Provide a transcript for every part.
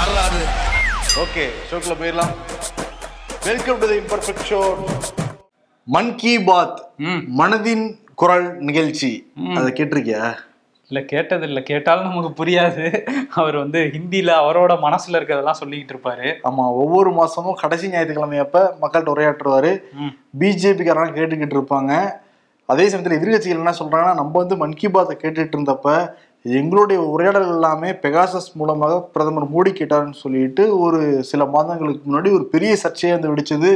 வரலாறு. ஓகே, ஷோக்குள்ள போயிடலாம். Welcome to the imperfect show. Mann Ki பாத், மனதின் குரல் நிகழ்ச்சி. அதை கேட்டிருக்கியா? இல்லை, கேட்டதில்லை. கேட்டாலும் நமக்கு புரியாது. அவர் வந்து ஹிந்தியில் அவரோட மனசில் இருக்கிறதெல்லாம் சொல்லிக்கிட்டு இருப்பாரு. ஆமாம், ஒவ்வொரு மாதமும் கடைசி ஞாயிற்றுக்கிழமையப்போ மக்கள்கிட்ட உரையாற்றுவார். பிஜேபிக்காரெல்லாம் கேட்டுக்கிட்டு இருப்பாங்க. அதே சமயத்தில் எதிர்கட்சிகள் என்ன சொல்கிறாங்கன்னா, நம்ம வந்து மன் கி பாத்தை கேட்டுட்டு இருந்தப்ப எங்களுடைய உரையாடல் எல்லாமே பெகாசஸ் மூலமாக பிரதமர் மோடி கேட்டார்னு சொல்லிட்டு ஒரு சில மாதங்களுக்கு முன்னாடி ஒரு பெரிய சர்ச்சையை வந்து வெடிச்சது.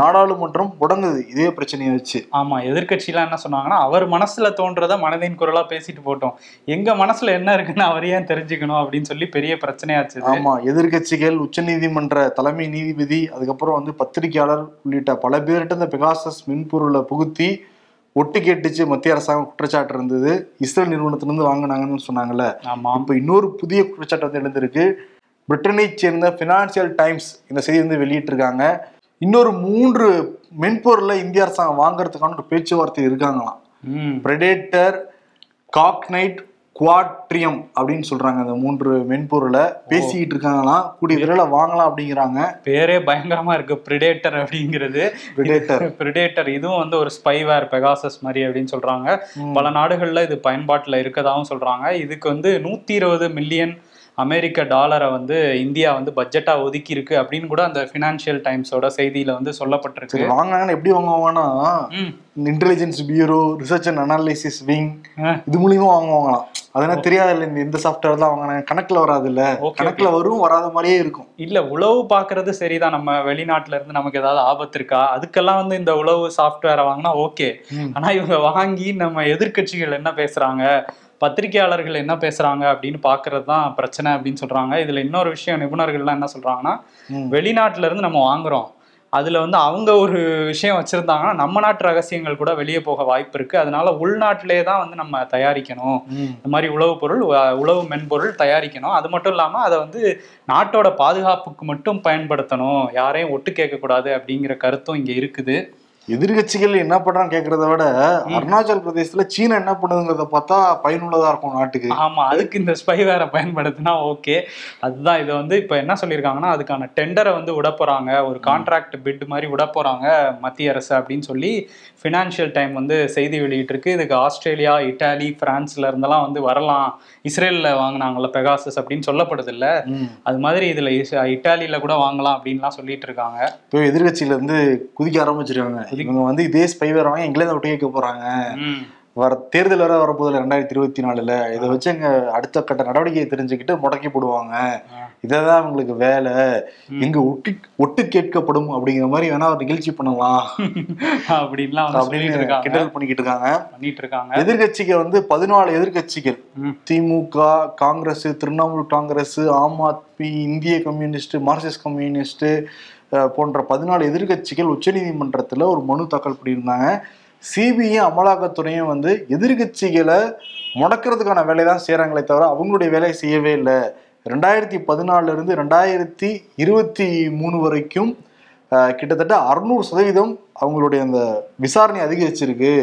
நாடாளுமன்றம் முடங்குது இதே பிரச்சனையை வச்சு. ஆமா, எதிர்கட்சியெல்லாம் என்ன சொன்னாங்கன்னா, அவர் மனசுல தோன்றதை மனதின் குரலா பேசிட்டு போட்டோம், எங்க மனசுல என்ன இருக்குன்னு அவர் ஏன் தெரிஞ்சுக்கணும் அப்படின்னு சொல்லி பெரிய பிரச்சனையாச்சு. ஆமா, எதிர்கட்சிகள் உச்சநீதிமன்ற தலைமை நீதிபதி அதுக்கப்புறம் வந்து பத்திரிகையாளர் உள்ளிட்ட பல பேர்கிட்ட இந்த பெகாசஸ் மென்பொருளை புகுத்தி ஒட்டு கேட்டுச்சு மத்திய அரசாங்கம் குற்றச்சாட்டு இருந்தது. இஸ்ரேல் நிறுவனத்திலிருந்து வாங்கினாங்கன்னு சொன்னாங்கல்ல. இப்போ இன்னொரு புதிய குற்றச்சாட்டு வந்து எழுந்திருக்கு. பிரிட்டனை சேர்ந்த ஃபினான்சியல் டைம்ஸ் இந்த செய்தி வந்து வெளியிட்டிருக்காங்க. இன்னொரு 3 மென்பொருளை இந்திய அரசாங்கம் வாங்கறதுக்கான ஒரு பேச்சுவார்த்தை இருக்காங்களாம். பிரெடேட்டர், காக்னைட், குவாட்ரியம் அப்படின்னு சொல்றாங்க. அந்த 3 மென்பொருளை பேசிக்கிட்டு இருக்காங்களாம், கூடிய விரைவில் வாங்கலாம் அப்படிங்கிறாங்க. பேரே பயங்கரமா இருக்கு, பிரிடேட்டர் அப்படிங்கிறது. பிரிடேட்டர் இதுவும் வந்து ஒரு ஸ்பைவேர் பெகாசஸ் மாதிரி அப்படின்னு சொல்றாங்க. பல நாடுகள்ல இது பயன்பாட்டில் இருக்கதாகவும் சொல்றாங்க. இதுக்கு வந்து $120 மில்லியன் வந்து இந்தியா வந்து பட்ஜெட்டா ஒதுக்கி இருக்கு அப்படின்னு கூட அந்த ஃபினான்ஷியல் டைம்ஸோட செய்தியில வந்து சொல்லப்பட்டிருக்கு. வாங்கினாங்கன்னு எப்படி வாங்குவாங்கன்னா, intelligence bureau, research and analysis wing, இது மூலியமா வாங்குவாங்களாம். அதெல்லாம் தெரியாது இல்லை, இந்த சாஃப்ட்வேர் தான் வாங்கினாங்க. கணக்குல வராது, இல்லை கணக்குல வரும், வராத மாதிரியே இருக்கும். இல்ல, உளவு பாக்குறது சரிதான், நம்ம வெளிநாட்டுல இருந்து நமக்கு ஏதாவது ஆபத்து இருக்கா அதுக்கெல்லாம் வந்து இந்த உளவு சாஃப்ட்வேரை வாங்கினா ஓகே. ஆனா இவங்க வாங்கி நம்ம எதிர்கட்சிகள் என்ன பேசுறாங்க, பத்திரிகையாளர்கள் என்ன பேசுறாங்க அப்படின்னு பாக்குறது தான் பிரச்சனை அப்படின்னு சொல்றாங்க. இதுல இன்னொரு விஷயம், நிபுணர்கள்லாம் என்ன சொல்றாங்கன்னா, வெளிநாட்டுல இருந்து நம்ம வாங்குறோம், அதுல வந்து அவங்க ஒரு விஷயம் வச்சிருந்தாங்கன்னா நம்ம நாட்டு ரகசியங்கள் கூட வெளியே போக வாய்ப்பு இருக்கு. அதனால உள்நாட்டிலேயே தான் வந்து நம்ம தயாரிக்கணும், இந்த மாதிரி உளவுப் பொருள், உளவு மென்பொருள் தயாரிக்கணும். அது மட்டும் இல்லாம அதை வந்து நாட்டோட பாதுகாப்புக்கு மட்டும் பயன்படுத்தணும், யாரையும் ஒட்டு கேட்க கூடாது அப்படிங்கிற கருத்தும் இங்க இருக்குது. எதிர்கட்சிகள் என்ன பண்றான்னு கேட்கறத விட அருணாச்சல் பிரதேசத்துல சீனா என்ன பண்ணுதுங்கிறத பார்த்தா பயனுள்ளதா இருக்கும் நாட்டுக்கு. ஆமா, அதுக்கு இந்த ஸ்பைவேரை பயன்படுத்தினா ஓகே. அதுதான் இதை வந்து இப்ப என்ன சொல்லியிருக்காங்கன்னா, அதுக்கான டெண்டரை வந்து விட போறாங்க, ஒரு கான்ட்ராக்ட் பிட் மாதிரி விட போறாங்க மத்திய அரசு அப்படின்னு சொல்லி ஃபினான்ஷியல் டைம் வந்து செய்தி வெளியிட்டு இருக்கு. இதுக்கு ஆஸ்திரேலியா, இட்டாலி, பிரான்ஸ்ல இருந்தெல்லாம் வந்து வரலாம். இஸ்ரேல்ல வாங்கினாங்கல்ல பெகாசஸ் அப்படின்னு சொல்லப்படுது இல்ல, அது மாதிரி இதுல இட்டாலியில கூட வாங்கலாம் அப்படின்லாம் சொல்லிட்டு இருக்காங்க. இப்போ எதிர்கட்சியில இருந்து குதிக்க ஆரம்பிச்சிருக்காங்க, இவங்க வந்து இதே ஸ்பைவேர் வாங்க எங்களே ஒட்டி வைக்க போறாங்க, வர தேர்தல் வர வரப்போதில்ல 2024 இதை வச்சு எங்க அடுத்த கட்ட நடவடிக்கையை தெரிஞ்சுக்கிட்டு முடக்கி போடுவாங்க, இதான் உங்களுக்கு வேலை, எங்க ஒட்டு ஒட்டு கேட்கப்படும் அப்படிங்கிற மாதிரி வேணா ஒரு நிகழ்ச்சி பண்ணலாம் அப்படின்லாம் கிண்டல் பண்ணிட்டு இருக்காங்க. எதிர்கட்சிகள் வந்து 14 எதிர்கட்சிகள், திமுக, காங்கிரஸ், திரிணாமுல் காங்கிரஸ், ஆம் ஆத்மி, இந்திய கம்யூனிஸ்ட், மார்க்சிஸ்ட் கம்யூனிஸ்ட் போன்ற 14 எதிர்கட்சிகள் உச்சநீதிமன்றத்தில் ஒரு மனு தாக்கல் பண்ணியிருந்தாங்க. சிபிஐ, அமலாக்கத்துறையும் வந்து எதிர்கட்சிகளை முடக்கிறதுக்கான வேலையை தான் செய்கிறாங்களே தவிர அவங்களுடைய வேலையை செய்யவே இல்லை. 2014 2023 வரைக்கும் கிட்டத்தட்ட 600% அவங்களுடைய அந்த விசாரணை அதிகரிச்சிருக்கு.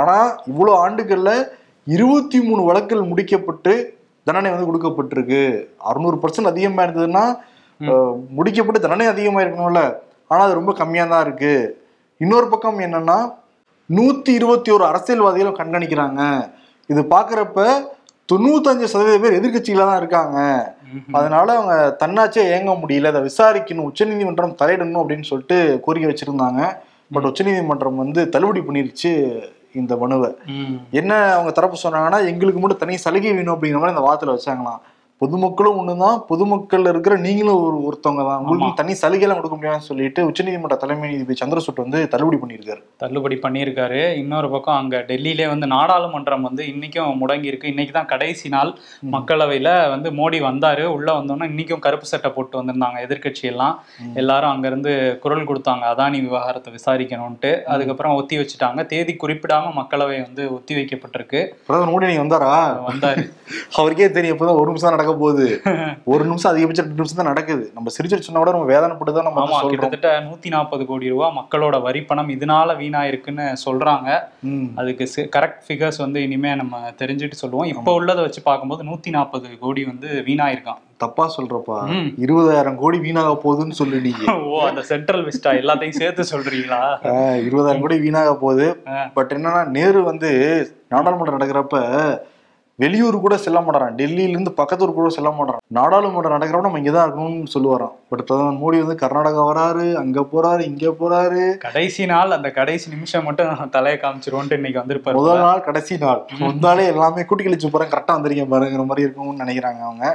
ஆனால் இவ்வளோ ஆண்டுகளில் 23 வழக்குகள் முடிக்கப்பட்டு தண்டனை வந்து கொடுக்கப்பட்டிருக்கு. 600% அதிகமாக இருந்ததுன்னா முடிக்கப்பட்டு தண்டனை அதிகமாக இருக்கணும்ல, ஆனால் அது ரொம்ப கம்மியாக தான் இருக்கு. இன்னொரு பக்கம் என்னன்னா, 121 அரசியல்வாதிகளும் கண்காணிக்கிறாங்க. இது பார்க்குறப்ப 95% பேர் எதிர்கட்சிகளாக தான் இருக்காங்க. அதனால அவங்க தன்னாச்சே இயங்க முடியல, அதை விசாரிக்கணும், உச்சநீதிமன்றம் தலையிடணும் அப்படின்னு சொல்லிட்டு கோரிக்கை வச்சிருந்தாங்க. பட் உச்சநீதிமன்றம் வந்து தள்ளுபடி பண்ணிருச்சு இந்த மனுவை. என்ன அவங்க தரப்பு சொன்னாங்கன்னா, எங்களுக்கு மட்டும் தனி சலுகை வேணும் அப்படிங்கிற மாதிரி அந்த வார்த்தையில வச்சாங்களாம். பொதுமக்களும் ஒண்ணுதான், பொதுமக்கள் இருக்கிற நீங்களும் ஒருத்தவங்க தான், உங்களுக்கு தனி சலுகையெல்லாம் கொடுக்க முடியாதுன்னு சொல்லிட்டு உச்சநீதிமன்ற தலைமை நீதிபதி சந்திரசூட் வந்து தள்ளுபடி பண்ணியிருக்காரு. இன்னொரு பக்கம் அங்க டெல்லியிலே வந்து நாடாளுமன்றம் வந்து இன்னைக்கும் முடங்கி இருக்கு. இன்னைக்குதான் கடைசி நாள். மக்களவையில வந்து மோடி வந்தாரு, உள்ள வந்தோம்னா இன்னைக்கும் கருப்பு சட்டை போட்டு வந்திருந்தாங்க எதிர்கட்சி எல்லாம். எல்லாரும் அங்க இருந்து குரல் கொடுத்தாங்க, அதானி விவகாரத்தை விசாரிக்கணும்ட்டு. அதுக்கப்புறம் ஒத்தி வச்சுட்டாங்க, தேதி குறிப்பிடாம மக்களவை வந்து ஒத்தி வைக்கப்பட்டிருக்கு. பிரதமர் மோடி வந்தாரா? வந்தாரு, அவருக்கே தெரியும், ஒரு நிமிஷம் நடக்கும் நடக்க போகுது. ஒரு நிமிஷம் அதிகபட்சம் 2 நிமிஷம் தான் நடக்குது. நம்ம சிரிச்சு சொன்னா கூட நம்ம வேதனைப்பட்டுதான் நம்ம சொல்றோம். கிட்டத்தட்ட 140 கோடி ரூபாய் மக்களோட வரி பணம் இதனால வீணா இருக்குன்னு சொல்றாங்க. அதுக்கு கரெக்ட் ஃபிகர்ஸ் வந்து இனிமே நம்ம தெரிஞ்சுட்டு சொல்லுவோம். இப்போ உள்ளதை வச்சு பார்க்கும்போது 140 கோடி வந்து வீணா இருக்கான். தப்பா சொல்றப்பா, 20,000 கோடி வீணாக போகுதுன்னு சொல்லிட்டீங்க. ஓ, அந்த சென்ட்ரல் விஸ்டா எல்லாத்தையும் சேர்த்து சொல்றீங்களா? 20,000 கோடி வீணாக போகுது. பட் என்னன்னா, நேரு வந்து நாடாளுமன்றம் நடக்கிறப்ப வெளியூர் கூட செல்ல மாட்டாரான், டெல்லியிலிருந்து பக்கத்தூர் கூட செல்ல மாட்டாரான். நாடாளுமன்றம் நடக்கிறப்ப நம்ம இங்கதான் இருக்கணும்னு சொல்லுவாராம். பட் பிரதமர் மோடி வந்து கர்நாடகா வராரு, அங்க போறாரு, இங்க போறாரு. கடைசி நாள், அந்த கடைசி நிமிஷம் மட்டும் நான் தலையை காமிச்சிருவோன்ட்டு இன்னைக்கு வந்திருப்பாரு. முதல் நாள், கடைசி நாள் வந்தாலே எல்லாமே கூட்டி கழிச்சு போறேன், கரெக்டா வந்திருக்கேன் பாருங்கிற மாதிரி இருக்கும்னு நினைக்கிறாங்க அவங்க.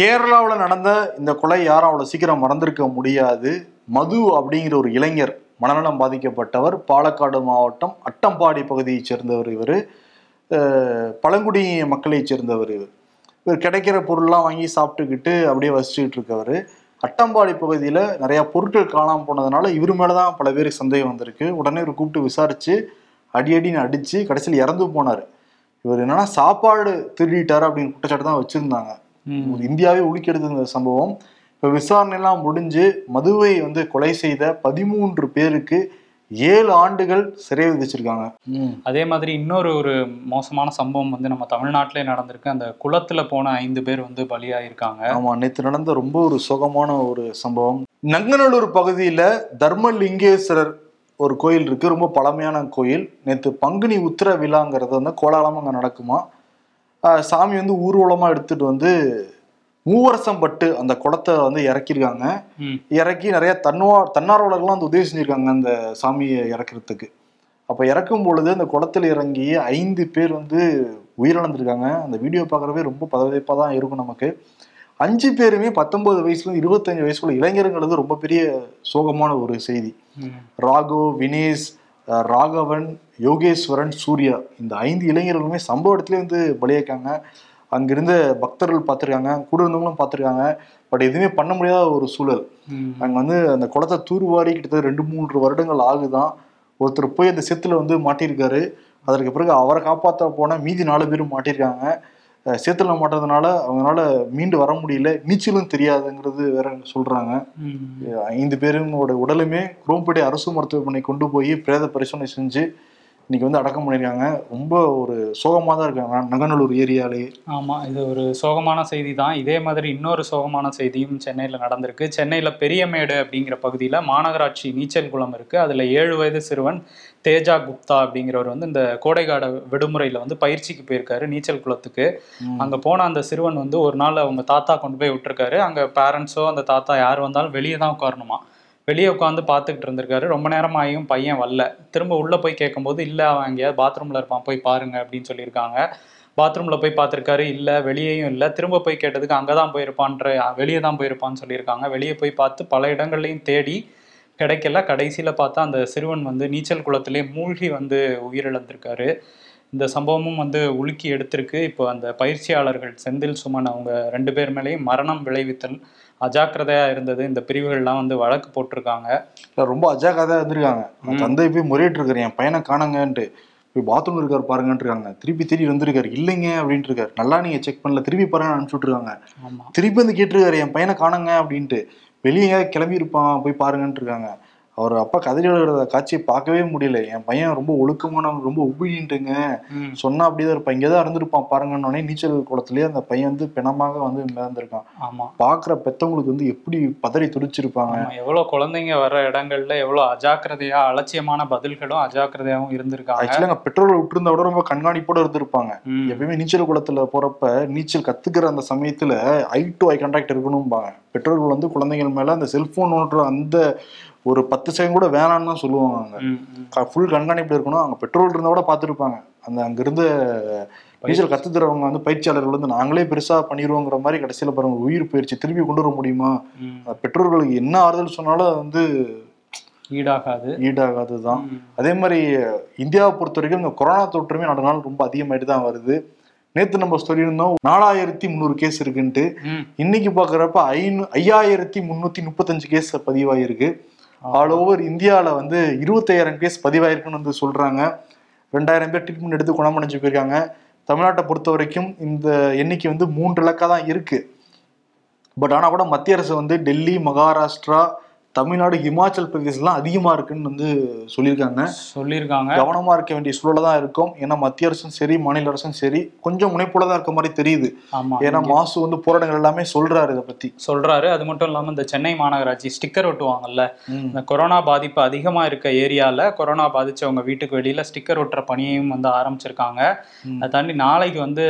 கேரளாவில் நடந்த இந்த கொலை யாரும் அவ்வளவு சீக்கிரம் மறந்திருக்க முடியாது. மது அப்படிங்கிற ஒரு இளைஞர், மனநலம் பாதிக்கப்பட்டவர், பாலக்காடு மாவட்டம் அட்டம்பாடி பகுதியை சேர்ந்தவர். இவர் பழங்குடி மக்களை சேர்ந்தவர். இவர் கிடைக்கிற பொருள்லாம் வாங்கி சாப்பிட்டுக்கிட்டு அப்படியே வசிச்சுக்கிட்டு இருக்கவர். அட்டம்பாடி பகுதியில் நிறையா பொருட்கள் காணாமல் போனதுனால இவர் மேலே தான் பல பேருக்கு சந்தேகம் வந்திருக்கு. உடனே இவர் கூப்பிட்டு விசாரித்து அடின்னு அடித்து கடைசியில் இறந்து போனார். இவர் என்னன்னா சாப்பாடு திருடிட்டார் அப்படின்னு குற்றச்சாட்டு தான் வச்சுருந்தாங்க. இந்தியாவே உலுக்கி எடுத்து இந்த சம்பவம். இப்போ விசாரணைலாம் முடிஞ்சு மதுவை வந்து கொலை செய்த 13 பேருக்கு 7 ஆண்டுகள் சிறை விதிச்சிருக்காங்க. அதே மாதிரி இன்னொரு ஒரு மோசமான சம்பவம் வந்து நம்ம தமிழ்நாட்டிலே நடந்திருக்கு. அந்த குளத்துல போன 5 பேர் வந்து பலியாயிருக்காங்க. ஆமா, நேற்று நடந்த ரொம்ப ஒரு சோகமான ஒரு சம்பவம். நங்கநல்லூர் பகுதியில தர்ம லிங்கேஸ்வரர் ஒரு கோயில் இருக்கு, ரொம்ப பழமையான கோயில். நேற்று பங்குனி உத்திர விழாங்கிறது வந்து கோலாலமா அங்கே நடக்குமா. சாமி வந்து ஊர்வலமா எடுத்துட்டு வந்து மூவரசம்பட்டு அந்த குளத்தை வந்து இறக்கியிருக்காங்க. இறக்கி நிறைய தன்னார்வலர்கள்லாம் அந்த உதவி செஞ்சுருக்காங்க அந்த சாமியை இறக்கிறதுக்கு. அப்போ இறக்கும் பொழுது அந்த குளத்தில் இறங்கி 5 பேர் வந்து உயிரிழந்திருக்காங்க. அந்த வீடியோ பார்க்குறவே ரொம்ப பதவிப்பாக தான் இருக்கும் நமக்கு. 5 பேருமே 19 வயசுலேருந்து 25 வயசுக்குள்ள இளைஞருங்கிறது ரொம்ப பெரிய சோகமான ஒரு செய்தி. ராகு, வினேஷ், ராகவன், யோகேஸ்வரன், சூர்யா இந்த 5 இளைஞர்களுமே சம்பவ இடத்துல வந்து பலியாக்காங்க. அங்கிருந்த பக்தர்கள் பார்த்துருக்காங்க, கூட இருந்தவங்களும் பார்த்துருக்காங்க. பட் எதுவுமே பண்ண முடியாத ஒரு சூழல். அங்கே வந்து அந்த குளத்தை தூர்வாரி கிட்டத்தட்ட 2-3 வருடங்கள் ஆகுதான். ஒருத்தர் போய் அந்த சேத்துல வந்து மாட்டியிருக்காரு. அதற்கு பிறகு அவரை காப்பாற்ற போனால் மீதி 4 பேரும் மாட்டியிருக்காங்க. சேத்துல மாட்டுறதுனால அவங்களால மீண்டு வர முடியல. நீச்சலும் தெரியாதுங்கிறது வேற சொல்றாங்க. 5 பேருங்களோட உடலுமே குரோம்பேட்டை அரசு மருத்துவமனை கொண்டு போய் பிரேத பரிசோதனை செஞ்சு இன்னைக்கு வந்து அடக்கம் பண்ணியிருக்காங்க. ரொம்ப ஒரு சோகமாக தான் இருக்காங்க நங்கநல்லூர் ஏரியாலேயே. ஆமாம், இது ஒரு சோகமான செய்தி தான். இதே மாதிரி இன்னொரு சோகமான செய்தியும் சென்னையில் நடந்திருக்கு. சென்னையில் பெரியமேடு அப்படிங்கிற பகுதியில் மாநகராட்சி நீச்சல் குளம் இருக்குது. அதில் 7 வயது சிறுவன் தேஜா குப்தா அப்படிங்கிறவர் வந்து இந்த கோடைக்கால விடுமுறையில் வந்து பயிற்சிக்கு போயிருக்காரு நீச்சல் குளத்துக்கு. அங்கே போன அந்த சிறுவன் வந்து ஒரு நாள் அவங்க தாத்தா கொண்டு போய் விட்டுருக்காரு. அங்கே பேரண்ட்ஸோ அந்த தாத்தா யார் வந்தாலும் வெளியே தான் உட்காரணுமா. வெளியே உட்காந்து பார்த்துக்கிட்டு இருந்திருக்காரு. ரொம்ப நேரமாகியும் பையன் வரல. திரும்ப உள்ளே போய் கேட்கும்போது இல்லை அவன் எங்கேயாவது பாத்ரூமில் இருப்பான், போய் பாருங்க அப்படின்னு சொல்லியிருக்காங்க. பாத்ரூமில் போய் பார்த்துருக்காரு, இல்லை. வெளியேயும் இல்லை. திரும்ப போய் கேட்டதுக்கு அங்கே தான் போயிருப்பான்ற, வெளியே தான் போயிருப்பான்னு சொல்லியிருக்காங்க. வெளியே போய் பார்த்து பல இடங்கள்லையும் தேடி கிடைக்கல. கடைசியில் பார்த்தா அந்த சிறுவன் வந்து நீச்சல் குளத்திலே மூழ்கி வந்து உயிரிழந்திருக்காரு. இந்த சம்பவமும் வந்து உலுக்கி எடுத்திருக்கு. இப்போ அந்த பயிற்சியாளர்கள் செந்தில் சுமன் அவங்க 2 பேர் மேலேயும் மரணம் விளைவித்தல், அஜாக்கிரதையாக இருந்தது, இந்த பிரிவுகள்லாம் வந்து வழக்கு போட்டிருக்காங்க. இல்லை, ரொம்ப அஜாக்கிரதையாக இருந்திருக்காங்க. தந்தை போய் முறையிட்டு இருக்காரு, என் பையனை காணுங்கன்ட்டு. போய் பாத்ரூம் இருக்காரு பாருங்கன்ட்டு இருக்காங்க. திருப்பி வந்திருக்காரு, இல்லைங்க அப்படின்ட்டு இருக்காரு. நல்லா நீங்கள் செக் பண்ணல, திருப்பி பாருங்க அனுப்பிச்சுட்டு இருக்காங்க. திருப்பி வந்து கேட்டிருக்காரு, என் பையனை காணுங்க அப்படின்ட்டு. வெளியே கிளம்பி இருப்பான், போய் பாருங்கன்ட்டு இருக்காங்க. அவர் அப்பா கதிரியோட காட்சியை பார்க்கவே முடியல. என் பையன் ரொம்ப ஒழுக்கமான, ரொம்ப உபயின்ட்டுங்க சொன்னா அப்படிதான் இருப்பான், இங்கேதான் இருந்திருப்பான் பாருங்கன்னொடனே நீச்சல் குளத்துலேயே அந்த பையன் வந்து பிணமாக வந்து மிதந்திருக்கான். ஆமா, பார்க்குற பெத்தவங்களுக்கு வந்து எப்படி பதறி துடிச்சிருப்பாங்க. எவ்வளோ குழந்தைங்க வர இடங்கள்ல எவ்வளோ அஜாக்கிரதையா, அலட்சியமான பதில்களும் அஜாக்கிரதையாகவும் இருந்திருக்காங்க. ஆக்சுவலி அங்கே பெட்ரோல் விட்டுருந்தா கூட ரொம்ப கண்காணிப்போட இருந்திருப்பாங்க. எப்பயுமே நீச்சல் குளத்துல போறப்ப நீச்சல் கத்துக்கிற அந்த சமயத்துல ஐ டு ஐ கான்டாக்ட் இருக்கணும்பாங்க. பெற்றோர்கள் வந்து குழந்தைகள் மேல அந்த செல்போன் ஓட்டுற அந்த ஒரு 10 செகண்ட் கூட வேணான்னு தான் சொல்லுவாங்க. அங்கே ஃபுல் கண்காணிப்பு இருக்கணும். அங்கே பெட்ரோல் இருந்தால் கூட பார்த்துருப்பாங்க. அந்த அங்கிருந்து நீச்சல் கற்றுத்துறவங்க வந்து பயிற்சியாளர்கள் வந்து நாங்களே பெருசாக பண்ணிடுவோங்கிற மாதிரி கடைசியில் பாருங்கள் உயிர் பயிற்சி திரும்பி கொண்டு வர முடியுமா. பெற்றோர்களுக்கு என்ன ஆறுதல் சொன்னாலும் அது வந்து ஈடாகாது தான். அதே மாதிரி இந்தியாவை பொறுத்த வரைக்கும் இந்த கொரோனா தொற்றுமே நடனாலும் ரொம்ப அதிகமாகிட்டு தான் வருது. நேற்று நம்ம சொல்லியிருந்தோம் 4,300 கேஸ் இருக்குன்ட்டு. இன்னைக்கு பார்க்குறப்ப 5,335 கேஸ் பதிவாயிருக்கு. ஆல் ஓவர் இந்தியாவில் வந்து 25,000 கேஸ் பதிவாயிருக்குன்னு வந்து சொல்கிறாங்க. 2,000 பேர் ட்ரீட்மெண்ட் எடுத்து குணமடைஞ்சு போயிருக்காங்க. தமிழ்நாட்டை பொறுத்த வரைக்கும் இந்த எண்ணிக்கை வந்து 3 இலக்காக தான் இருக்குது. பட் ஆனால் கூட மத்திய அரசு வந்து டெல்லி, மகாராஷ்டிரா, தமிழ்நாடு, ஹிமாச்சல் பிரதேசெலாம் அதிகமாக இருக்குன்னு வந்து சொல்லியிருக்காங்க. கவனமாக இருக்க வேண்டிய சூழலை தான் இருக்கும். ஏன்னா மத்திய அரசும் சரி, மாநில அரசும் சரி கொஞ்சம் முனைப்போல தான் இருக்க மாதிரி தெரியுது. ஏன்னா மாசு வந்து போராட்டங்கள் எல்லாமே சொல்கிறாரு, இதை பற்றி சொல்கிறாரு. அது மட்டும் இல்லாமல் இந்த சென்னை மாநகராட்சி ஸ்டிக்கர் ஒட்டுவாங்கல்ல, இந்த கொரோனா பாதிப்பு அதிகமாக இருக்க ஏரியாவில் கொரோனா பாதித்தவங்க வீட்டுக்கு வெளியில் ஸ்டிக்கர் ஒட்டுற பணியையும் வந்து ஆரம்பிச்சிருக்காங்க. அதை தாண்டி நாளைக்கு வந்து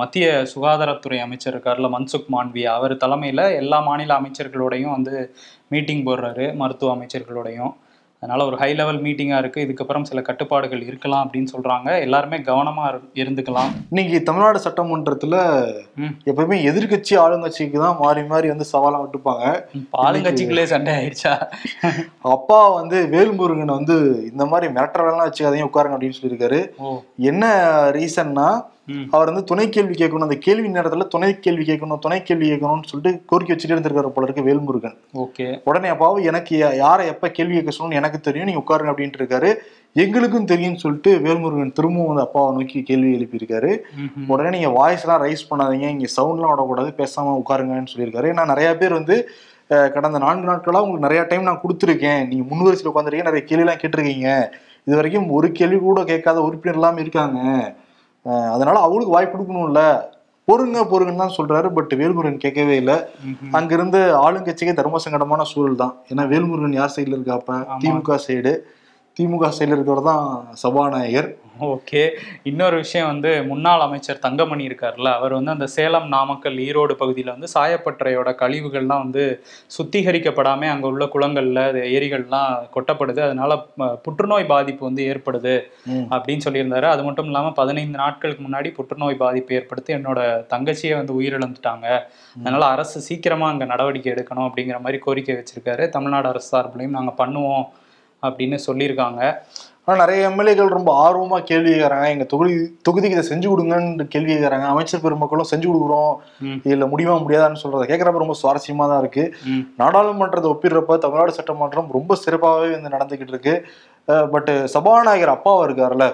மத்திய சுகாதாரத்துறை அமைச்சர் இருக்கார்ல மன்சுக் மாண்வியா, அவர் தலைமையில் எல்லா மாநில அமைச்சர்களோடையும் வந்து மீட்டிங் போடுறாரு, மருத்துவ அமைச்சர்களோடையும். அதனால ஒரு ஹை லெவல் மீட்டிங்காக இருக்குது. இதுக்கப்புறம் சில கட்டுப்பாடுகள் இருக்கலாம் அப்படின்னு சொல்கிறாங்க. எல்லாருமே கவனமாக இருந்துக்கலாம். இன்னைக்கு தமிழ்நாடு சட்டமன்றத்தில் எப்பவுமே எதிர்கட்சி ஆளுங்கட்சிக்கு தான் மாறி மாறி வந்து சவாலாக விட்டுப்பாங்க. ஆளுங்கட்சிகளே சண்டை ஆயிடுச்சா? அப்பா வந்து வேல்முருகன் வந்து இந்த மாதிரி மிரட்டலாம் வச்சு அதையும் உட்காருங்க அப்படின்னு சொல்லியிருக்காரு. என்ன ரீசன்னா, அவர் வந்து துணை கேள்வி கேட்கணும், அந்த கேள்வி நேரத்துல துணை கேள்வி கேட்கணும்னு சொல்லிட்டு கோரிக்கை வச்சுட்டே இருந்திருக்காரு போல இருக்கு வேல்முருகன். ஓகே, உடனே அப்பாவும் எனக்கு யாரை எப்ப கேள்வி கேட்க சொல்லணும்னு எனக்கு தெரியும், நீங்க உட்காருங்க அப்படின்ட்டு இருக்காரு. எங்களுக்கும் தெரியும்னு சொல்லிட்டு வேல்முருகன் திரும்பவும் வந்து அப்பாவை நோக்கி கேள்வி எழுப்பியிருக்காரு. உடனே நீங்க வாய்ஸ் எல்லாம் ரைஸ் பண்ணாதீங்க, இங்க சவுண்ட் எல்லாம் விடக்கூடாது, பேசாம உட்காருங்கன்னு சொல்லியிருக்காரு. நான் நிறைய பேர் வந்து கடந்த 4 நாட்களா உங்களுக்கு நிறைய டைம் நான் கொடுத்துருக்கேன், நீங்க முன்வரிசையில் உட்காந்துருக்கீங்க, நிறைய கேள்வி எல்லாம் கேட்டிருக்கீங்க, இது வரைக்கும் ஒரு கேள்வி கூட கேட்காத உறுப்பினர் எல்லாமே இருக்காங்க, அதனால அவங்களுக்கு வாய்ப்பு கொடுக்கணும்ல, பொறுங்கன்னு தான் சொல்றாரு. பட் வேல்முருகன் கேட்கவே இல்லை. அங்கிருந்து ஆளுங்கட்சிக்கே தர்ம சங்கடமான சூழல் தான். ஏன்னா வேல்முருகன் யார் சைடுல இருக்காப்ப? திமுக சைடுல இருக்கிறது தான் சபாநாயகர். ஓகே, இன்னொரு விஷயம் வந்து முன்னாள் அமைச்சர் தங்கமணி இருக்கார்ல, அவர் வந்து அந்த சேலம், நாமக்கல், ஈரோடு பகுதியில் வந்து சாயப்பட்டறையோட கழிவுகள்லாம் வந்து சுத்திகரிக்கப்படாமல் அங்கே உள்ள குளங்களில் ஏரிகள்லாம் கொட்டப்படுது, அதனால புற்றுநோய் பாதிப்பு வந்து ஏற்படுது அப்படின்னு சொல்லியிருந்தாரு. அது மட்டும் இல்லாமல் 15 நாட்களுக்கு முன்னாடி புற்றுநோய் பாதிப்பு ஏற்படுத்தி என்னோட தங்கச்சியை வந்து உயிரிழந்துட்டாங்க, அதனால அரசு சீக்கிரமாக அங்கே நடவடிக்கை எடுக்கணும் அப்படிங்கிற மாதிரி கோரிக்கை வச்சிருக்காரு. தமிழ்நாடு அரசு சார்பிலையும் நாங்கள் பண்ணுவோம் அப்படின்னு சொல்லியிருக்காங்க. ஆனால் நிறைய எம்எல்ஏக்கள் ரொம்ப ஆர்வமாக கேள்வி கேட்குறாங்க, எங்கள் தொகுதிக்கு இதை செஞ்சு கொடுங்கன்னு கேள்வி கேட்குறாங்க. அமைச்சர் பெருமக்களும் செஞ்சு கொடுக்குறோம், இதில் முடியுமா முடியாதான்னு சொல்கிறத கேட்குறப்ப ரொம்ப சுவாரஸ்யமாக தான் இருக்குது. நாடாளுமன்றத்தை ஒப்பிடுறப்ப தமிழ்நாடு சட்டமன்றம் ரொம்ப சிறப்பாகவே வந்து நடந்துக்கிட்டு இருக்கு. பட் சபாநாயகர் அப்பாவா இருக்காருல்ல,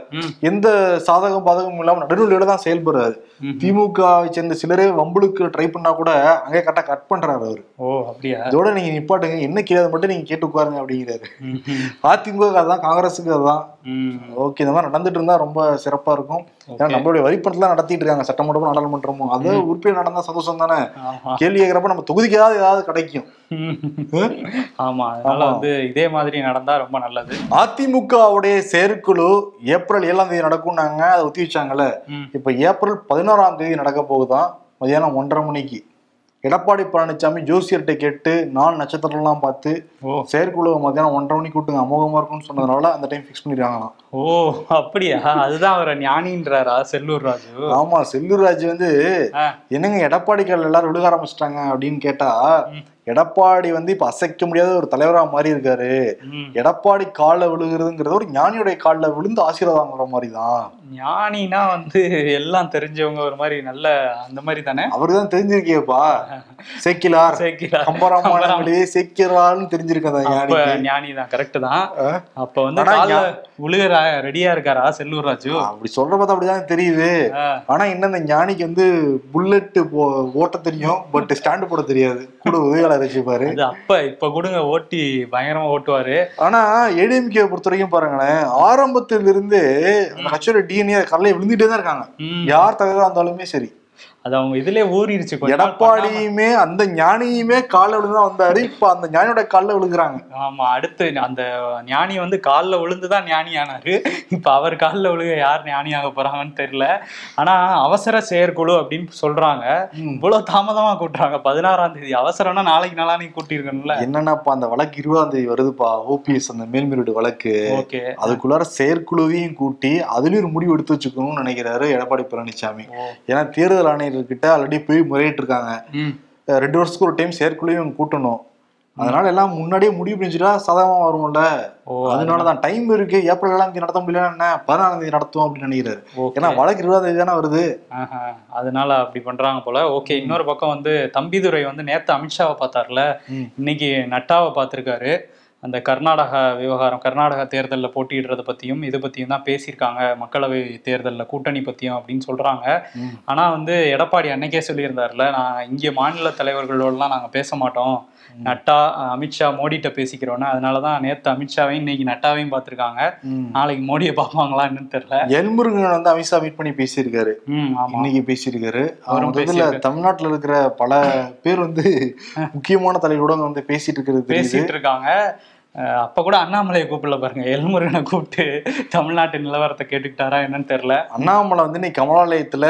எந்த சாதகம் பாதகமும் இல்லாமல் நடுநிலையோட தான் செயல்படுறாரு. திமுகவை சேர்ந்த சிலரே வம்புளுக்கு ட்ரை பண்ணா கூட அங்கே கரெக்டாக கட் பண்றாரு அவரு. ஓ அப்படியா? இதோட நீங்க நிப்பாட்டுங்க, என்ன கேட்காத மட்டும் நீங்க கேட்டு உட்காருங்க அப்படிங்கிறாரு. அதிமுக அதுதான், காங்கிரஸுக்கு அதுதான். ஓகே, இந்த மாதிரி நடந்துட்டு இருந்தா ரொம்ப சிறப்பா இருக்கும். ஏன்னா நம்மளுடைய வழிபட்டெல்லாம் நடத்திட்டு இருக்காங்க சட்டமன்றமும் நாடாளுமன்றமும், அது உறுப்பினர் நடந்தா சந்தோஷம் தானே. கேள்வி கேட்கிறப்ப நம்ம தொகுதிக்கு ஏதாவது கிடைக்கும். ஆமா, அதனால வந்து இதே மாதிரி நடந்தா ரொம்ப நல்லது. அதிமுகவுடைய செயற்குழு ஏப்ரல் 7ஆம் தேதி நடக்கும்னாங்க, அதை ஒத்தி வச்சாங்கல்ல. இப்ப ஏப்ரல் 16ஆம் தேதி நடக்க போகுதான், மதியானம் 1:30 மணிக்கு. எடப்பாடி பழனிசாமி ஜோசியர்கிட்ட கேட்டு 4 நட்சத்திரம்லாம் பார்த்து செயற்குழு மத்தியானம் 1:30 மணிக்கு கூட்டுங்க, அமோகமா இருக்கும்னு சொன்னதுனால அந்த டைம் ஃபிக்ஸ் பண்ணிருக்காங்களாம். ஓ அப்படியா? அதுதான் அவரை ஞானின்றாரா செல்லூர் ராஜு? ஆமா, செல்லூர் ராஜு வந்து என்னங்க எடப்பாடிக்கால் எல்லாரும் விழுக ஆரம்பிச்சிட்டாங்க அப்படின்னு கேட்டா, எடப்பாடி வந்து இப்ப அசைக்க முடியாத ஒரு தலைவராக மாறி இருக்காரு, எடப்பாடி காலில் விழுகிறதுங்கிறது ஒரு ஞானியுடைய காலில் விழுந்து ஆசீர்வாதங்கிற மாதிரி தான். ஞானினா வந்து எல்லாம் தெரிஞ்சவங்க ஒரு மாதிரி நல்ல அந்த மாதிரி தானே. அவருதான் தெரிஞ்சிருக்கியப்பா, செக்கிலார் செக்கிலார்னு தெரிஞ்சிருக்கேன். ஞானி தான், கரெக்ட் தான். அப்ப வந்து விழுகிற ரெடியா இருக்காரா செல்லூர் ராஜு? அப்படி சொல்ற பார்த்தா அப்படிதான் தெரியுது. ஆனா என்ன, இந்த ஞானிக்கு வந்து புல்லெட்டு ஓட்ட தெரியும், பட் ஸ்டாண்ட் போட தெரியாது. கூட உதவியாளர் பாரு, அப்ப இப்ப கொடுங்க ஓட்டி பயங்கரமா ஓட்டுவாரு. ஆனா ஏடிஎம்கே பொறுத்த வரைக்கும் பாருங்களேன், ஆரம்பத்தில இருந்து டிஎன்ஏ கல்லை விழுந்துட்டே தான் இருக்காங்க. யார் தகவலா இருந்தாலுமே சரி, அது அவங்க இதுலயே ஊறிடுச்சு. எடப்பாடியுமே அந்த ஞானியுமே காலில் விழுந்துதான் வந்தாரு, இப்ப அந்த ஞானியோட காலில் விழுகிறாங்க. ஆமா, அடுத்து அந்த ஞானி வந்து காலில் விழுந்துதான் ஞானியானாரு, இப்ப அவர் காலில் விழுக யார் ஞானியாக போறாங்கன்னு தெரியல. ஆனா அவசர செயற்குழு அப்படின்னு சொல்றாங்க, இவ்வளவு தாமதமா கூட்டுறாங்க. 16ஆம் தேதி அவசரம்னா நாளைக்கு நாளானைக்கு கூட்டிருக்கணும்ல. என்னன்னாப்பா அந்த வழக்கு 20ஆம் தேதி வருதுப்பா, ஓபிஎஸ் அந்த மேல்முறையீடு வழக்கு. ஓகே, அதுக்குள்ளார செயற்குழுவையும் கூட்டி அதுலயும் ஒரு முடிவு எடுத்து வச்சுக்கணும்னு நினைக்கிறாரு எடப்பாடி பழனிசாமி. ஏன்னா தேர்தல் ஆணையர் கிட்ட ஆல்ரெடி போய் முறையிட்டு இருக்காங்க, 2 வருஷத்துக்கு ஒரு டைம் செயற்குழுவையும் கூட்டணும், அதனால எல்லாம் முன்னாடியே முடிவு பண்ணிச்சுட்டா சாதகமா வரும்ல. அதனாலதான் டைம் இருக்கு, ஏப்ரல் 7ஆம் தேதி நடத்த முடியல, என்ன 14ஆம் தேதி நடத்துவோம் அப்படின்னு நினைக்கிறாரு. ஏன்னா வழக்கு 20ஆம் தேதி தானே வருது, அதனால அப்படி பண்றாங்க போல. ஓகே, இன்னொரு பக்கம் வந்து தம்பிதுரை வந்து நேத்து அமித்ஷாவை பார்த்தாருல, இன்னைக்கு நட்டாவை பார்த்திருக்காரு. அந்த கர்நாடகா விவகாரம், கர்நாடகா தேர்தலில் போட்டியிடுறது பற்றியும் இதை பற்றியும் தான் பேசியிருக்காங்க, மக்களவை தேர்தலில் கூட்டணி பற்றியும் அப்படின்னு சொல்கிறாங்க. ஆனால் வந்து எடப்பாடி அன்னைக்கே சொல்லியிருந்தார்ல, நான் இங்கே மாநில தலைவர்களோடலாம் நாங்கள் பேச மாட்டோம், நட்டா அமித்ஷா மோடிகிட்ட பேசிக்கிறோன்னு. அதனால தான் நேற்று அமித்ஷாவையும் இன்னைக்கு நட்டாவையும் பார்த்துருக்காங்க. நாளைக்கு மோடியை பார்ப்பாங்களான்னு தெரியல. எல்முருகன் வந்து அமித்ஷா மீட் பண்ணி பேசியிருக்காரு, இன்னைக்கு பேசியிருக்காரு. அவர் தமிழ்நாட்டில் இருக்கிற பல பேர் வந்து முக்கியமான தலைவரோட வந்து பேசிட்டு இருக்காங்க. அப்போ கூட அண்ணாமலையை கூப்பிடல பாருங்க, எல்முருகனை கூப்பிட்டு தமிழ்நாட்டு நிலவரத்தை கேட்டுக்கிட்டாரா என்னன்னு தெரியல. அண்ணாமலை வந்து இன்னைக்கு கமலாலயத்தில்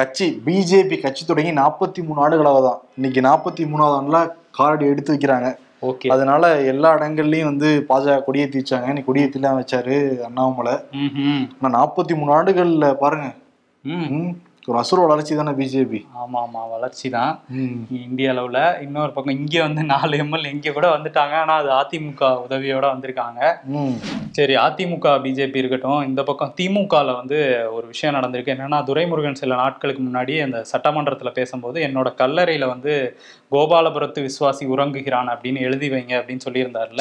கட்சி பிஜேபி கட்சி தொடங்கி 43 ஆண்டுகளாக தான், இன்னைக்கு 43வது ஆண்டுல காரடி எடுத்து வைக்கிறாங்க. ஓகே, அதனால எல்லா இடங்கள்லயும் வந்து பாஜக கொடியேற்றி வச்சாங்க. இன்னைக்கு கொடியேற்றிலாம் வச்சாரு அண்ணாமலை. ஆனால் 43 ஆண்டுகள்ல பாருங்க, ஒரு அசுர வளர்ச்சி தானே பிஜேபி. ஆமாம் ஆமாம், வளர்ச்சி தான் இந்திய அளவில். இன்னொரு பக்கம் இங்கே வந்து 4 எம்எல்ஏ இங்கே கூட வந்துட்டாங்க, ஆனால் அது அதிமுக உதவியோட வந்திருக்காங்க. சரி, அதிமுக பிஜேபி இருக்கட்டும். இந்த பக்கம் திமுகவில் வந்து ஒரு விஷயம் நடந்திருக்கு. என்னென்னா, துரைமுருகன் சில நாட்களுக்கு முன்னாடி அந்த சட்டமன்றத்தில் பேசும்போது என்னோட கல்லறையில் வந்து கோபாலபுரத்து விஸ்வாசி உறங்குகிறான் அப்படின்னு எழுதி வைங்க அப்படின்னு சொல்லியிருந்தாருல,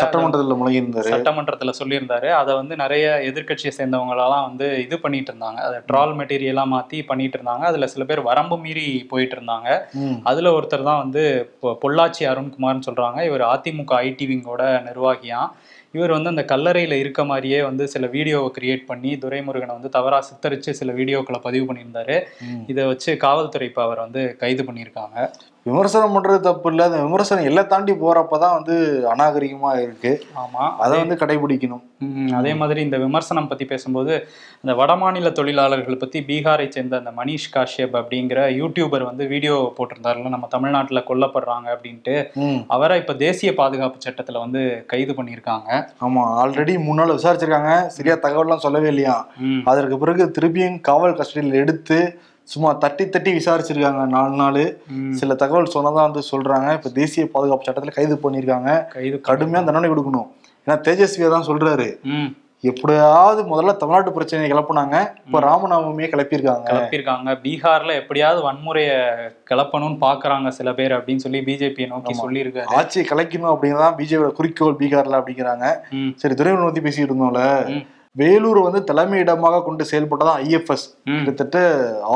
சட்டமன்றத்தில் சொல்லியிருந்தாரு. அதை வந்து நிறைய எதிர்கட்சியை சேர்ந்தவங்களெல்லாம் வந்து இது பண்ணிட்டு இருந்தாங்க, அதை ட்ரால் மெட்டீரியலாக மாற்றி பண்ணிட்டு இருந்தாங்க. அதுல சில பேர் வரம்பு மீறி போயிட்டு இருந்தாங்க. அதுல ஒருத்தர் தான் வந்து பொள்ளாச்சி அருண்குமார்னு சொல்றாங்க. இவர் அதிமுக ஐடி விங்கோட நிர்வாகியா. இவர் வந்து அந்த கல்லறையில் இருக்க மாதிரியே வந்து சில வீடியோவை கிரியேட் பண்ணி துரைமுருகனை வந்து தவறாக சித்தரித்து சில வீடியோக்களை பதிவு பண்ணியிருந்தாரு. இதை வச்சு காவல்துறை இப்போ அவர் வந்து கைது பண்ணியிருக்காங்க. விமர்சனம் பண்ணுறது தப்பு இல்லை, அந்த விமர்சனம் எல்லாம் தாண்டி போகிறப்ப தான் வந்து அநாகரிகமாக இருக்குது. ஆமாம், அதை வந்து கடைபிடிக்கணும். அதே மாதிரி இந்த விமர்சனம் பற்றி பேசும்போது இந்த வடமாநில தொழிலாளர்கள் பற்றி பீகாரை சேர்ந்த அந்த மனிஷ் காஷ்யப் அப்படிங்கிற யூடியூபர் வந்து வீடியோ போட்டிருந்தாருல, நம்ம தமிழ்நாட்டில் கொல்லப்படுறாங்க அப்படின்ட்டு. அவரை இப்போ தேசிய பாதுகாப்பு சட்டத்தில் வந்து கைது பண்ணியிருக்காங்க. ஆமா, ஆல்ரெடி 3 நாள் விசாரிச்சிருக்காங்க, சரியா தகவல்லாம் சொல்லவே இல்லையா. அதற்கு பிறகு திருப்பியும் காவல் கஸ்டடியில் எடுத்து சும்மா தட்டி விசாரிச்சிருக்காங்க 4 நாள். சில தகவல் சொன்னதான் வந்து சொல்றாங்க. இப்ப தேசிய பாதுகாப்பு சட்டத்துல கைது பண்ணிருக்காங்க. கைது கடுமையா தண்டனை கொடுக்கணும். ஏன்னா தேஜஸ்வியா தான் சொல்றாரு, எப்படியாவது முதல்ல தமிழ்நாட்டு பிரச்சனையை கிளப்பினாங்க, இப்போ ராமநாமமே கிளப்பியிருக்காங்க, பீகார்ல எப்படியாவது வன்முறையை கிளப்பணும்னு பாக்குறாங்க சில பேர் அப்படின்னு சொல்லி பிஜேபி நோக்கி சொல்லியிருக்காங்க. ஆட்சியை கலைக்கணும் அப்படிங்கிறதான் பிஜேபியோட குறிக்கோள் பீகார்ல அப்படிங்கிறாங்க. சரி, துரைமுருகன் நோக்கி பேசிட்டு இருந்தோம்ல, வேலூர் வந்து தலைமையிடமாக கொண்டு செயல்பட்டதான் IFS. கிட்டத்தட்ட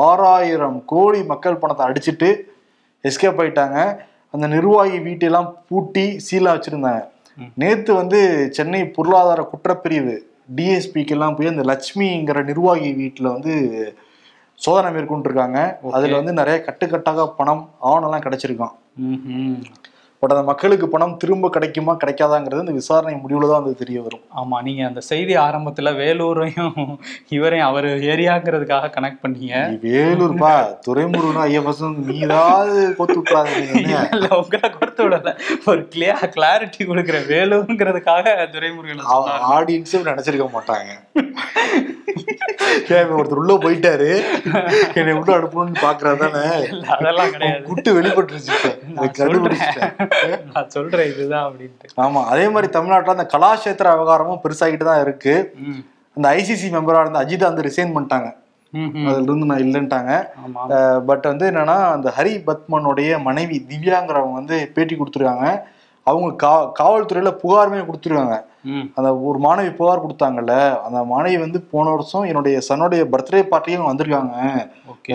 6000 கோடி மக்கள் பணத்தை அடிச்சுட்டு எஸ்கேப் ஆயிட்டாங்க. அந்த நிர்வாகி வீட்டையெல்லாம் பூட்டி சீலா வச்சிருந்தாங்க. நேத்து வந்து சென்னை பொருளாதார குற்றப்பிரிவு DSP-க்கெல்லாம் போய் அந்த லட்சுமிங்கிற நிர்வாகி வீட்டில் வந்து சோதனை மேற்கொண்டிருக்காங்க. அதில் வந்து நிறைய கட்டுக்கட்டாக பணம் ஆவணம்லாம் கிடைச்சிருக்கான். பட் அந்த மக்களுக்கு பணம் திரும்ப கிடைக்குமா கிடைக்காதாங்கிறது இந்த விசாரணை முடிவில் தான் வந்து தெரிய வரும். ஆமாம், நீங்கள் அந்த செய்தி ஆரம்பத்தில் வேலூரையும் இவரையும் அவர் ஏரியாங்கிறதுக்காக கனெக்ட் பண்ணீங்க. வேலூர்ப்பா, துரைமுருகன் IFS நீதாவது கொடுத்து விட்றாங்க. இல்லை, உங்களை கொடுத்து விடலை, ஒரு கிளாரிட்டி கொடுக்குற வேலூருங்கிறதுக்காக துரைமுருகன் ஆடியன்ஸும் நினச்சிருக்க மாட்டாங்க. ஒருத்தர் உள்ள போயிட்டாரு, என்னை விட்டு அனுப்பணும்னு பாக்குறாதானே. அதெல்லாம் கிடையாது, விட்டு வெளிப்பட்டுருச்சு நான் சொல்றேன் இதுதான் அப்படின்ட்டு. ஆமா, அதே மாதிரி தமிழ்நாட்டுல அந்த கலாக்ஷேத்திர விவகாரமும் பெருசாகிட்டு தான் இருக்கு. அந்த ICC மெம்பரா இருந்த அஜித் வந்து ரிசைன் பண்ணிட்டாங்க, அதுல இருந்து நான் இல்லைன்ட்டாங்க. பட் வந்து என்னன்னா, அந்த ஹரி பத்மனுடைய மனைவி திவ்யாங்கிறவங்க வந்து பேட்டி கொடுத்துருக்காங்க. அவங்க காவல்துறையில புகாருமே கொடுத்துருக்காங்க. அந்த ஒரு மாணவி புகார் கொடுத்தாங்கல்ல, அந்த மாணவி வந்து போன வருஷம் என்னுடைய சன்னுடைய பர்த்டே பார்ட்டியும் வந்திருக்காங்க,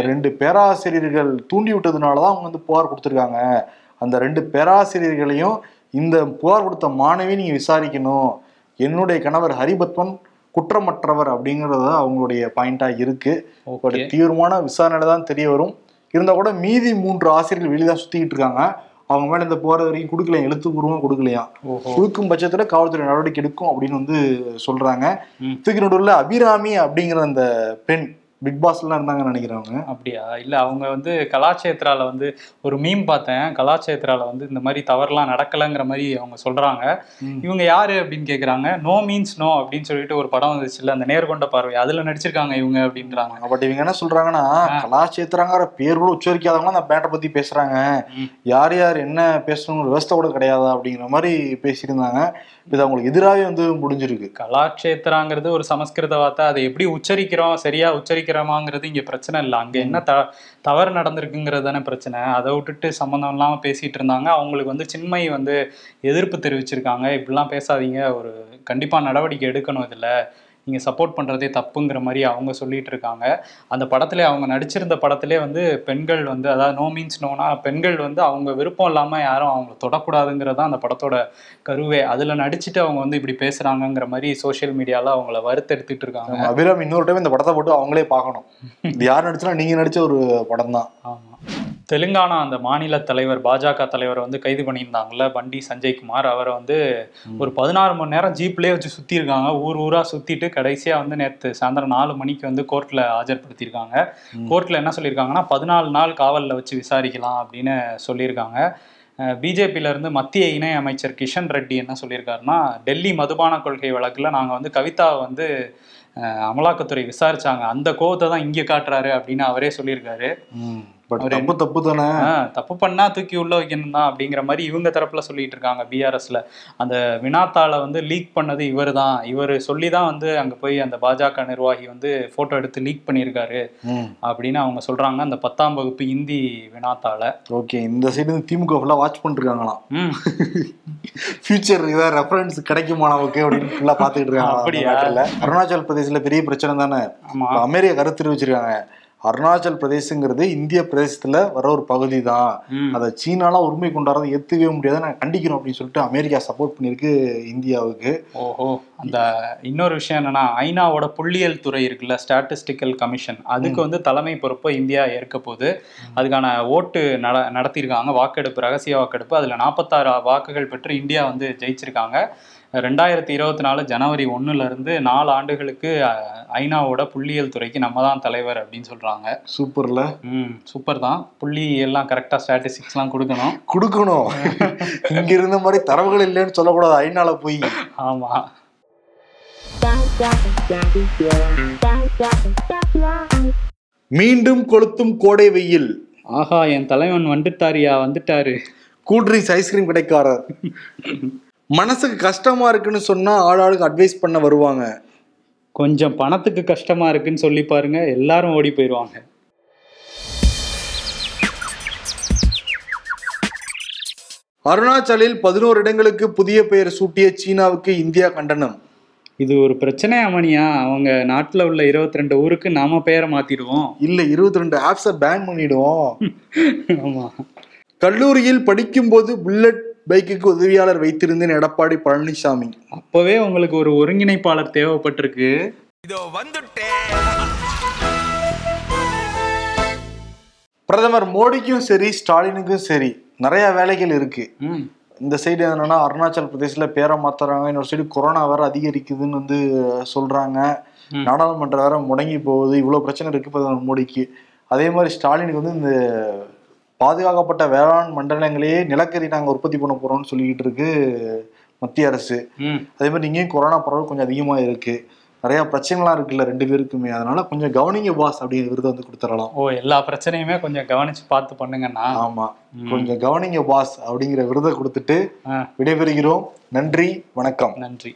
2 பேராசிரியர்கள் தூண்டி விட்டதுனாலதான் அவங்க வந்து புகார் கொடுத்துருக்காங்க. அந்த 2 பேராசிரியர்களையும் இந்த புகார் கொடுத்த மாணவி நீங்க விசாரிக்கணும், என்னுடைய கணவர் ஹரிபத்மன் குற்றமற்றவர் அப்படிங்கறத அவங்களுடைய பாயிண்டா இருக்கு. தீவிரமான விசாரணையில தான் தெரிய வரும். இருந்தா கூட மீதி 3 ஆசிரியர்கள் வெளியதான் சுத்திக்கிட்டு இருக்காங்க. அவங்க மேலே இந்த போகிற வரைக்கும் கொடுக்கலையா, எழுத்துப்பூர்வம் கொடுக்கலையா. கொடுக்கும் பட்சத்தில் காவல்துறை நடவடிக்கை எடுக்கும் அப்படின்னு வந்து சொல்கிறாங்க. தூக்கி நடுவில் அபிராமி அப்படிங்கிற அந்த பெண் பிக் பாஸ்லாம் இருந்தாங்க நினைக்கிறவங்க. அப்படியா? இல்லை, அவங்க வந்து கலாக்ஷேத்ராவில் வந்து ஒரு மீம் பார்த்தேன். கலாக்ஷேத்ராவில் வந்து இந்த மாதிரி தவறுலாம் நடக்கலைங்கிற மாதிரி அவங்க சொல்கிறாங்க. இவங்க யார் அப்படின்னு கேட்குறாங்க. நோ மீன்ஸ் நோ அப்படின்னு சொல்லிட்டு ஒரு படம் வந்துச்சுல்ல, அந்த நேர்கொண்ட பார்வை, அதில் நடிச்சிருக்காங்க இவங்க அப்படின்றாங்க. பட் இவங்க என்ன சொல்கிறாங்கன்னா, கலாக்ஷேத்ராங்கிற பேர் கூட உச்சரிக்காதவங்களாம் அந்த பேட்டை பற்றி பேசுகிறாங்க, யார் யார் என்ன பேசணுங்கிற விவசாய கூட கிடையாதா அப்படிங்கிற மாதிரி பேசியிருந்தாங்க. இது அவங்களுக்கு எதிராகவே வந்து முடிஞ்சிருக்கு. கலாக்ஷேத்ராங்கிறது ஒரு சமஸ்கிருத வார்த்தை, அதை எப்படி உச்சரிக்கிறோம், சரியாக உச்சரிக்க வைக்கிறோமாங்கிறது இங்கே பிரச்சனை இல்லை, அங்கே என்ன தவறு நடந்திருக்குங்கிறது தானே பிரச்சனை. அதை விட்டுட்டு சம்மந்தம் இல்லாமல் பேசிகிட்டு இருந்தாங்க. அவங்களுக்கு வந்து சின்மை வந்து எதிர்ப்பு தெரிவிச்சிருக்காங்க, இப்படிலாம் பேசாதீங்க, ஒரு கண்டிப்பாக நடவடிக்கை எடுக்கணும், இதில் நீங்கள் சப்போர்ட் பண்ணுறதே தப்புங்கிற மாதிரி அவங்க சொல்லிட்டு இருக்காங்க. அந்த படத்துல அவங்க நடிச்சிருந்த படத்திலே வந்து பெண்கள் வந்து, அதாவது நோ மீன்ஸ் நோனா, பெண்கள் வந்து அவங்க விருப்பம் இல்லாமல் யாரும் அவங்கள தொடக்கூடாதுங்கிறதா அந்த படத்தோட கருவே. அதில் நடிச்சுட்டு அவங்க வந்து இப்படி பேசுகிறாங்கங்கிற மாதிரி சோஷியல் மீடியாவில் அவங்கள வருத்தெடுத்துட்டு இருக்காங்க. அபிராமி இன்னொரு டைம் இந்த படத்தை போட்டு அவங்களே பார்க்கணும், இது யார் நடிச்சா, நீங்கள் நடித்த ஒரு படம் தான். ஆமாம், தெலுங்கானா அந்த மாநில தலைவர், பாஜக தலைவர் வந்து கைது பண்ணியிருந்தாங்கல்ல, பண்டி சஞ்சய்குமார், அவரை வந்து ஒரு 16 மணி நேரம் ஜீப்லேயே வச்சு சுற்றிருக்காங்க, ஊர் ஊராக சுற்றிட்டு கடைசியாக வந்து நேற்று சாயந்தரம் 4 மணிக்கு வந்து கோர்ட்டில் ஆஜர்படுத்தியிருக்காங்க. கோர்ட்டில் என்ன சொல்லியிருக்காங்கன்னா, 14 நாள் காவலில் வச்சு விசாரிக்கலாம் அப்படின்னு சொல்லியிருக்காங்க. பிஜேபியிலேருந்து மத்திய இணை அமைச்சர் கிஷன் ரெட்டி என்ன சொல்லியிருக்காருன்னா, டெல்லி மதுபான கொள்கை வழக்கில் நாங்கள் வந்து கவிதாவை வந்து அமலாக்கத்துறை விசாரிச்சாங்க, அந்த கோவத்தை தான் இங்கே காட்டுறாரு அப்படின்னு அவரே சொல்லியிருக்காரு. தப்பு பண்ணா தூக்கி உள்ள வைக்கணும் தான் அப்படிங்கிற மாதிரி இவங்க தரப்புல சொல்லிட்டு இருக்காங்க. பிஆர்எஸ்ல அந்த வினாத்தாள வந்து லீக் பண்ணது இவர் தான், இவர் சொல்லிதான் வந்து அங்க போய் அந்த பாஜக நிர்வாகி வந்து போட்டோ எடுத்து லீக் பண்ணியிருக்காரு அப்படின்னு அவங்க சொல்றாங்க. அந்த 10ஆம் வகுப்பு இந்தி வினாத்தாள. ஓகே, இந்த சைடு திமுக ஃபுல்லா வாட்ச் பண்ணிருக்காங்களாம், ஃபியூச்சர் இத ரெஃபரன்ஸ் கிடைக்குமா நமக்கு அப்படின்னு ஃபுல்லா பாத்துட்டு இருக்காங்க. அப்படியா? அருணாச்சல பிரதேசல பெரிய பிரச்சனை தானே, அமெரிக்கா கருத்து தெரிவிச்சிருக்காங்க. அருணாச்சல் பிரதேசங்கிறது இந்திய பிரதேசத்துல வர ஒரு பகுதி தான், அதை சீனாலாம் உரிமை கொண்டாடுறதை ஏற்றுக்கவே முடியாது, நான் கண்டிக்கணும் அப்படின்னு சொல்லிட்டு அமெரிக்கா சப்போர்ட் பண்ணியிருக்கு இந்தியாவுக்கு. ஓஹோ. அந்த இன்னொரு விஷயம் என்னன்னா, ஐநாவோட புள்ளியல் துறை இருக்குல்ல, ஸ்டாட்டிஸ்டிக்கல் கமிஷன், அதுக்கு வந்து தலைமை பொறுப்பை இந்தியா ஏற்க போது. அதுக்கான ஓட்டு நடத்தியிருக்காங்க, வாக்கெடுப்பு, ரகசிய வாக்கெடுப்பு. அதில் 46 வாக்குகள் பெற்று இந்தியா வந்து ஜெயிச்சிருக்காங்க. 2024 ஜனவரி 1 4 ஆண்டுகளுக்கு ஐநாவோட புள்ளியியல் துறைக்கு நம்ம தான் தலைவர் அப்படின்னு சொல்றாங்க. சூப்பர்ல. சூப்பர் தான். புள்ளி எல்லாம் கரெக்டா, ஸ்டாட்டிஸ்டிக்ஸ்லாம் கொடுக்கணும். இங்க இருந்த மாதிரி தரவுகள் இல்லைன்னு சொல்லக்கூடாது ஐநால போய். ஆமா. மீண்டும் கொளுத்தும் கோடை வெயில். ஆஹா, என் தலைவன் வந்துட்டாரியா, வந்துட்டாரு. கூல்ட்ரிங்க்ஸ், ஐஸ்கிரீம் கடைக்காரர் மனசுக்கு கஷ்டமா இருக்குன்னு சொன்னா ஆளாளுக்கு அட்வைஸ் பண்ண வருவாங்க. கொஞ்சம் பணத்துக்கு கஷ்டமா இருக்குன்னு சொல்லி பாருங்க, எல்லாரும் ஓடி போயிடுவாங்க. அருணாச்சலில் 11 இடங்களுக்கு புதிய பெயர் சூட்டிய சீனாவுக்கு இந்தியா கண்டனம். இது ஒரு பிரச்சனை அமனியா, அவங்க நாட்டில் உள்ள 22 ஊருக்கு நாம பெயரை மாத்திடுவோம், இல்லை 22 ஆப்ஸை பேன் பண்ணிடுவோம். ஆமா. கல்லூரியில் படிக்கும்போது புல்லட் பைக்குக்கு உதவியாளர் வைத்திருந்தேன் எடப்பாடி பழனிசாமி. அப்பவே உங்களுக்கு ஒரு ஒருங்கிணைப்பாளர் தேவைப்பட்டிருக்கு. இதோ வந்துட்டேன். பிரதமர் மோடிக்கும் சரி, ஸ்டாலினுக்கும் சரி, நிறைய வேலைகள் இருக்கு. இந்த சைடு என்னன்னா, அருணாச்சல பிரதேசல பேரை மாத்துறாங்க, இன்னொரு சைடு கொரோனா வேற அதிகரிக்குதுன்னு வந்து சொல்றாங்க, நாடாளுமன்ற வேற முடங்கி போகுது, இவ்வளவு பிரச்சனை இருக்கு பிரதமர் மோடிக்கு. அதே மாதிரி ஸ்டாலினுக்கு வந்து இந்த பாதுகாக்கப்பட்ட வேளாண் மண்டலங்களே நிலக்கரி நாங்கள் உற்பத்தி பண்ண போறோம்னு சொல்லிக்கிட்டு இருக்கு மத்திய அரசு. அதே மாதிரி இங்கேயும் கொரோனா பரவல் கொஞ்சம் அதிகமாக இருக்கு, நிறைய பிரச்சனைலாம் இருக்குல்ல 2 பேருக்குமே, அதனால கொஞ்சம் கவனிங்க பாஸ் அப்படிங்கிற விருது வந்து கொடுத்துடலாம். ஓ, எல்லா பிரச்சனையுமே கொஞ்சம் கவனிச்சு பார்த்து பண்ணுங்கன்னா. ஆமா, கொஞ்சம் கவனிங்க பாஸ் அப்படிங்கிற விருதை கொடுத்துட்டு விடைபெறுகிறோம். நன்றி, வணக்கம். நன்றி.